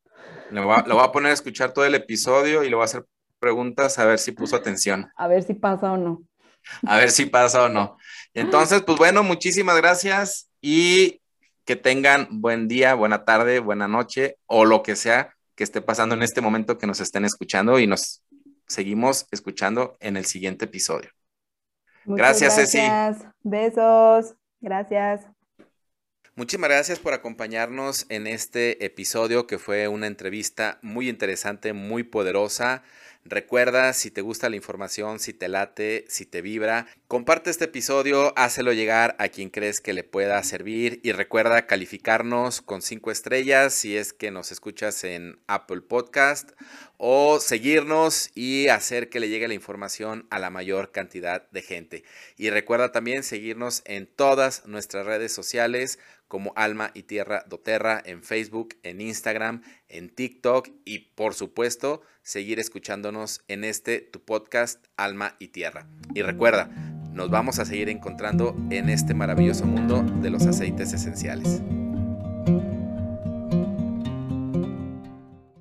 Lo voy a, a poner a escuchar todo el episodio y le voy a hacer preguntas a ver si puso atención. A ver si pasa o no. A ver si pasa o no. Entonces, pues bueno, muchísimas gracias y que tengan buen día, buena tarde, buena noche o lo que sea que esté pasando en este momento que nos estén escuchando y nos seguimos escuchando en el siguiente episodio. Muchas gracias, Ceci. Gracias, besos, gracias. Muchísimas gracias por acompañarnos en este episodio que fue una entrevista muy interesante, muy poderosa. Recuerda, si te gusta la información, si te late, si te vibra, comparte este episodio, hácelo llegar a quien crees que le pueda servir y recuerda calificarnos con cinco estrellas si es que nos escuchas en Apple Podcast o seguirnos y hacer que le llegue la información a la mayor cantidad de gente. Y recuerda también seguirnos en todas nuestras redes sociales como Alma y Tierra dōTERRA en Facebook, en Instagram, en TikTok y por supuesto seguir escuchándonos en este tu podcast Alma y Tierra. Y recuerda, nos vamos a seguir encontrando en este maravilloso mundo de los aceites esenciales.